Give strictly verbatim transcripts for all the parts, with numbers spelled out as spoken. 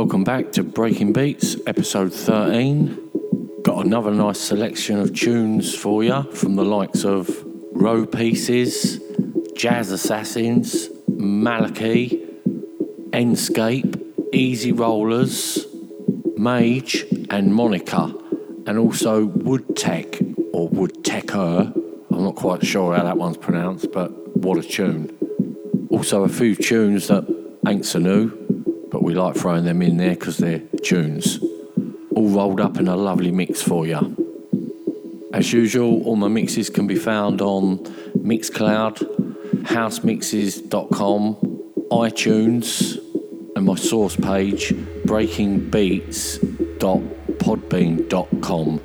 Welcome back to Breaking Beats, episode thirteen. Got another nice selection of tunes for you from the likes of Row Pieces, Jazz Assassins, Malachy, Endscape, Easy Rollers, Mage and Monica, and also Wojtek or Wojteker. I'm not quite sure how that one's pronounced, but what a tune. Also a few tunes that ain't so new, but we like throwing them in there because they're tunes. All rolled up in a lovely mix for you. As usual, all my mixes can be found on Mixcloud, house mixes dot com, iTunes, and my source page, breaking beats dot podbean dot com.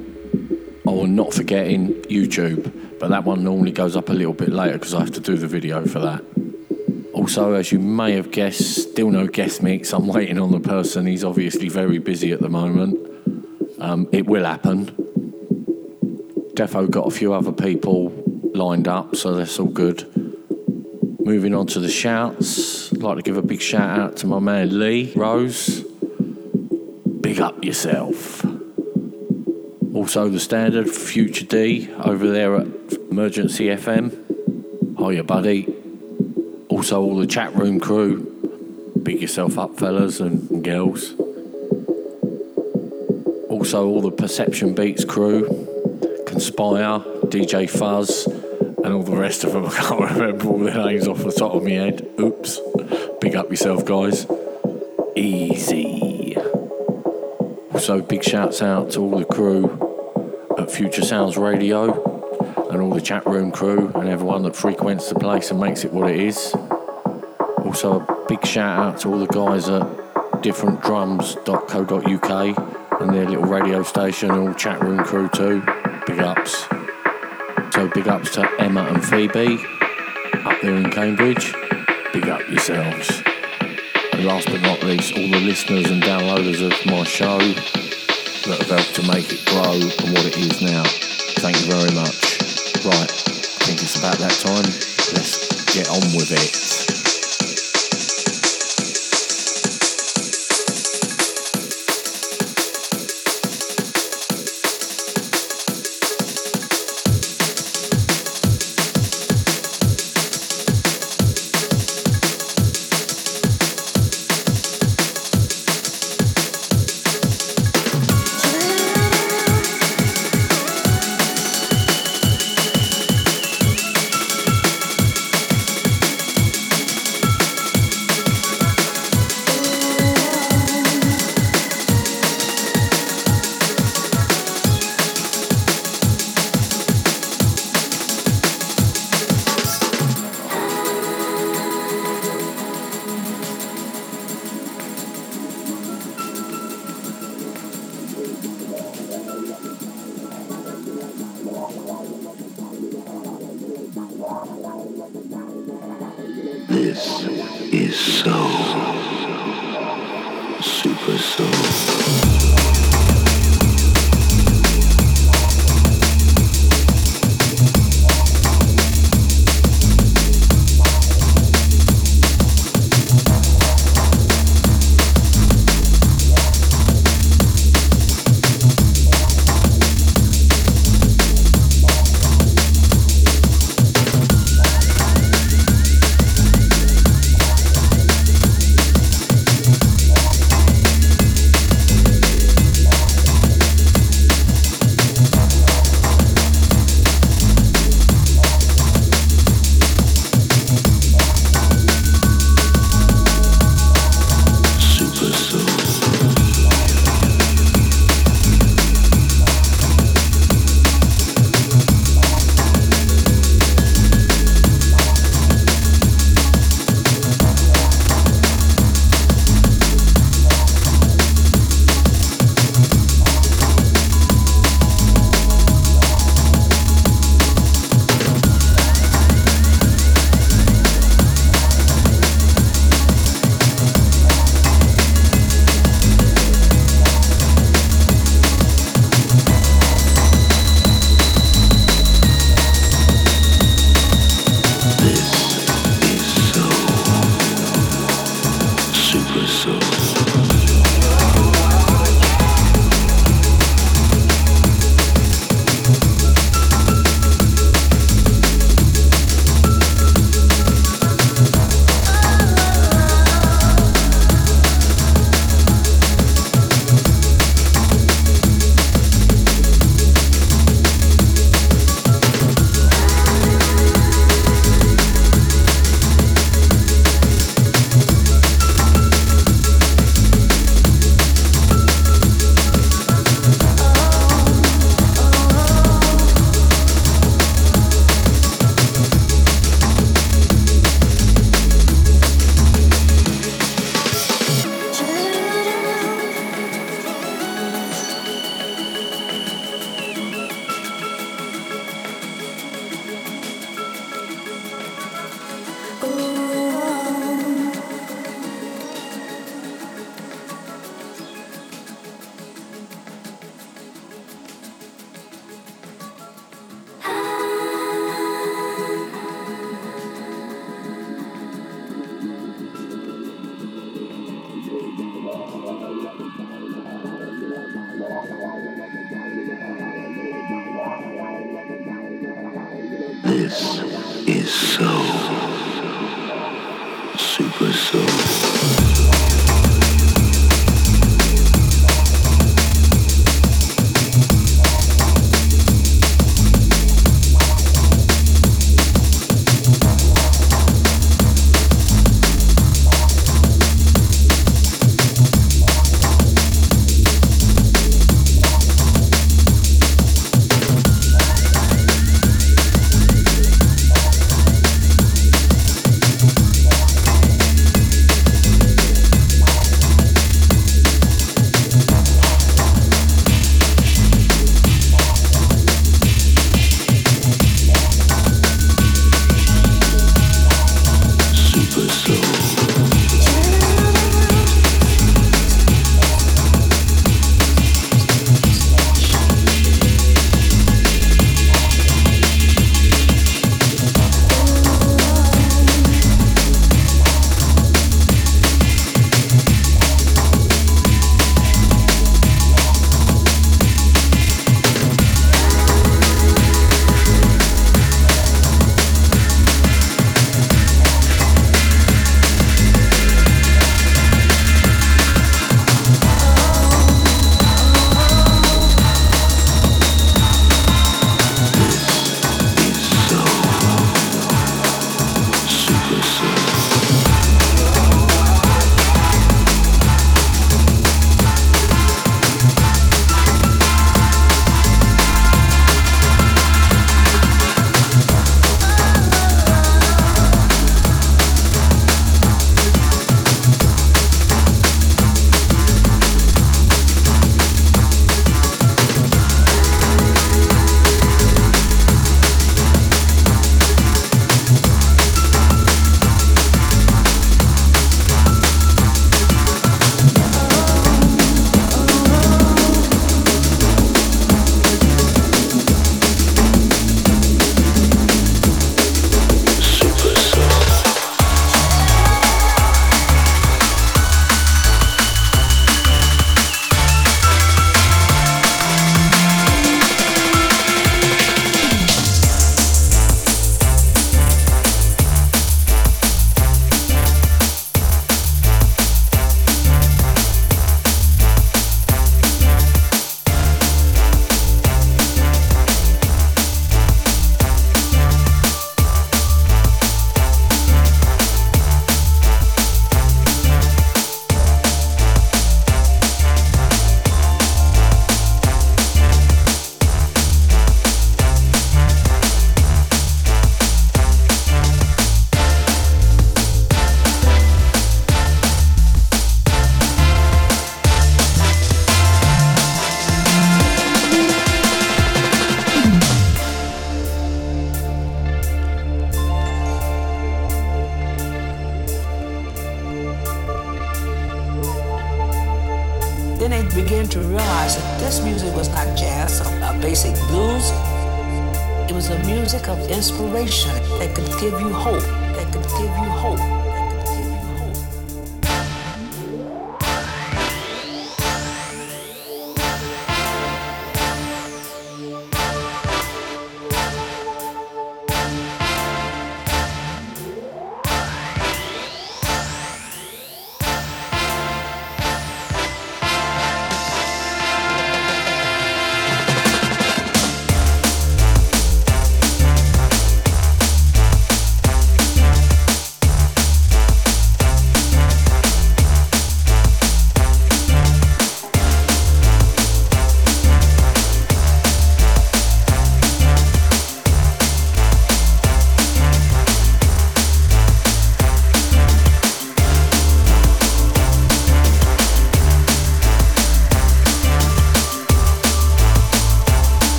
Oh, and not forgetting YouTube, but that one normally goes up a little bit later because I have to do the video for that. Also, as you may have guessed, still no guest mix. I'm waiting on the person. He's obviously very busy at the moment. Um, it will happen. Defo got a few other people lined up, so that's all good. Moving on to the shouts. I'd like to give a big shout out to my man Lee Rose. Big up yourself. Also the standard Future D over there at Emergency F M. Hiya, buddy. Also all the chat room crew. Big yourself up, fellas and girls. Also all the Perception Beats crew. Conspire, D J Fuzz, and all the rest of them. I can't remember all their names off the top of my head. Oops. Big up yourself, guys. Easy. Also, big shouts out to all the crew at Future Sounds Radio and all the chat room crew and everyone that frequents the place and makes it what it is. Also, a big shout out to all the guys at different drums dot co dot U K and their little radio station and all chat room crew too. Big ups. So big ups to Emma and Phoebe up there in Cambridge. Big up yourselves. And last but not least, all the listeners and downloaders of my show that have helped to make it grow and what it is now. Thank you very much. Right, I think it's about that time. Let's get on with it. This is Soul, Super Soul.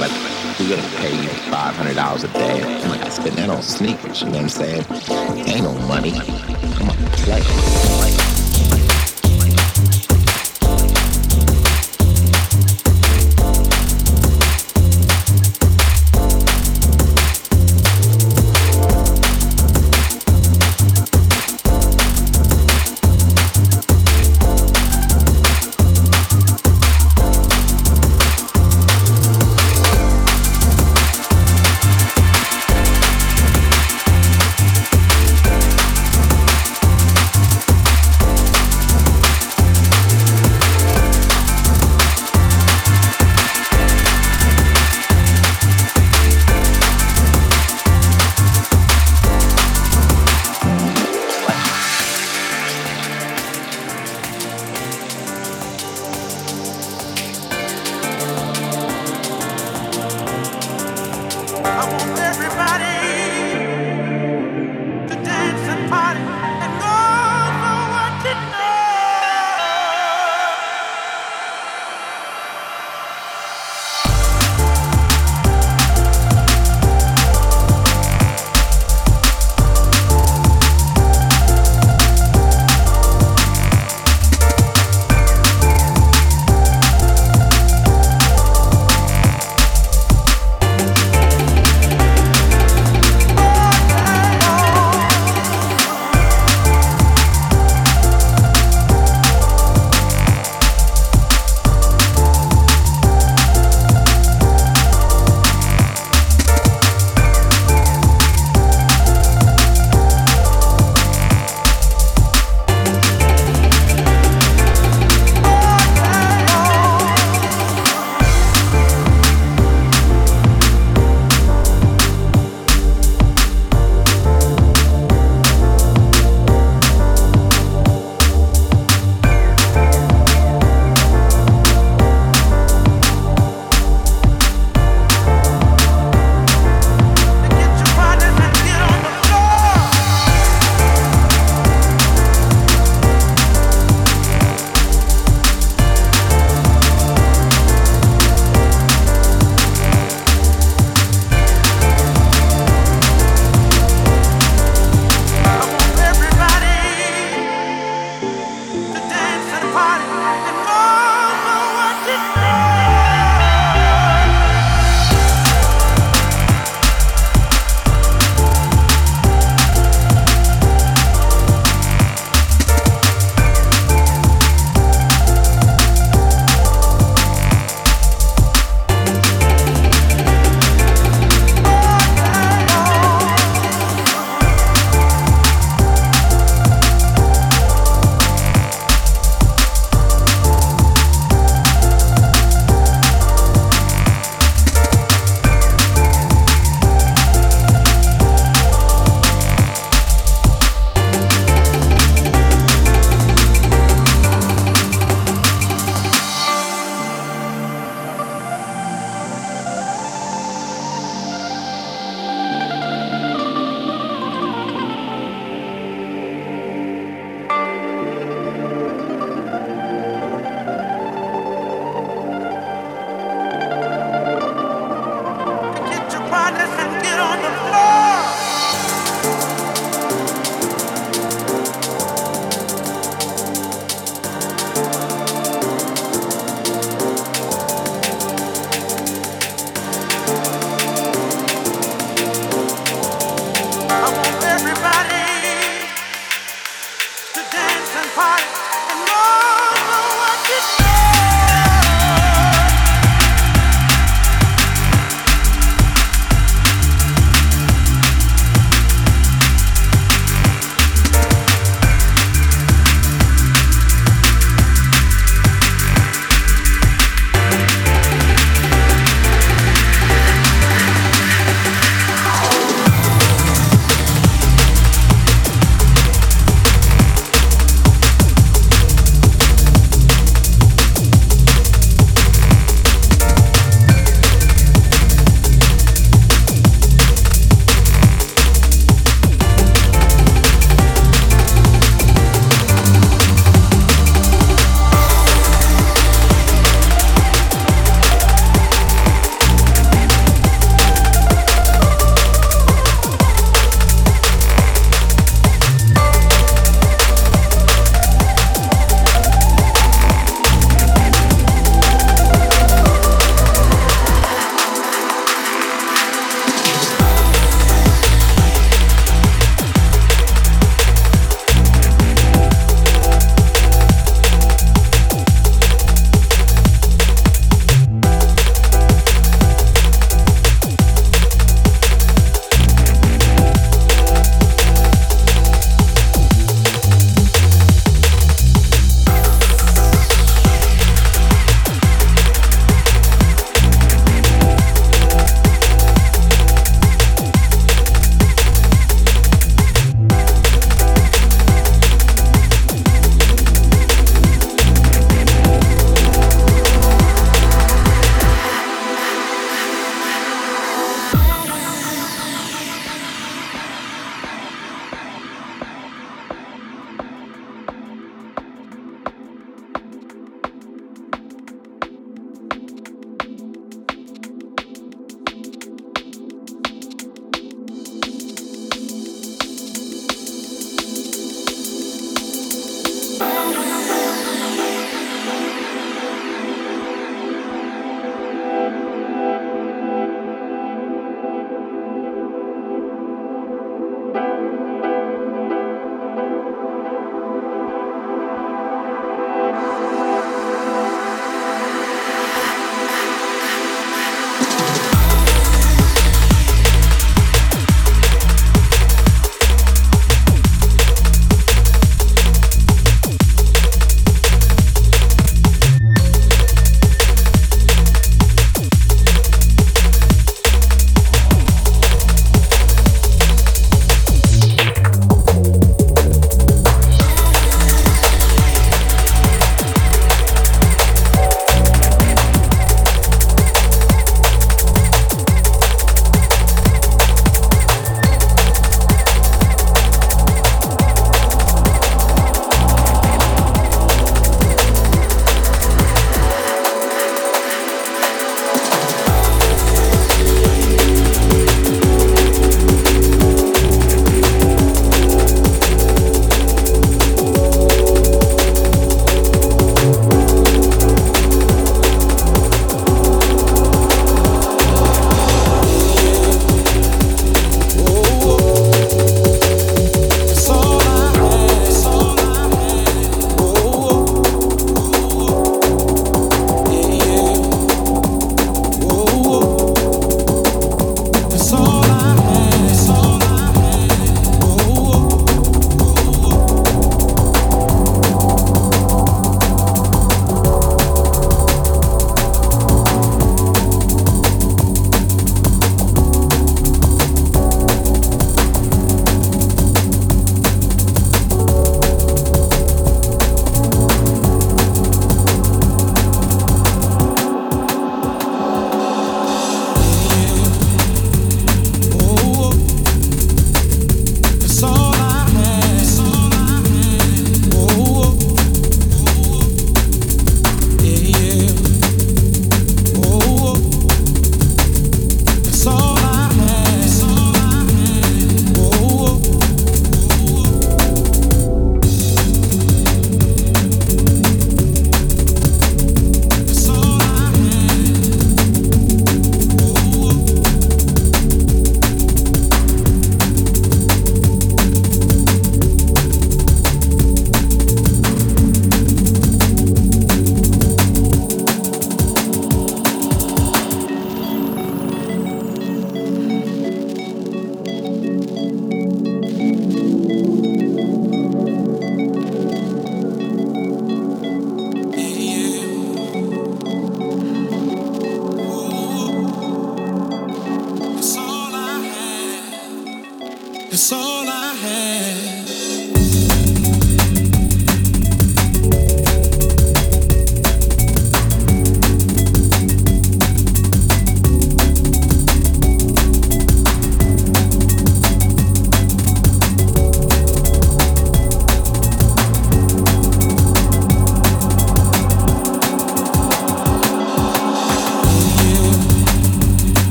They're like, we're going to pay you five hundred dollars a day. I'm like, I spend that on sneakers, you know what I'm saying? It ain't no money. I'm a player.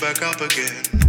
Back up again.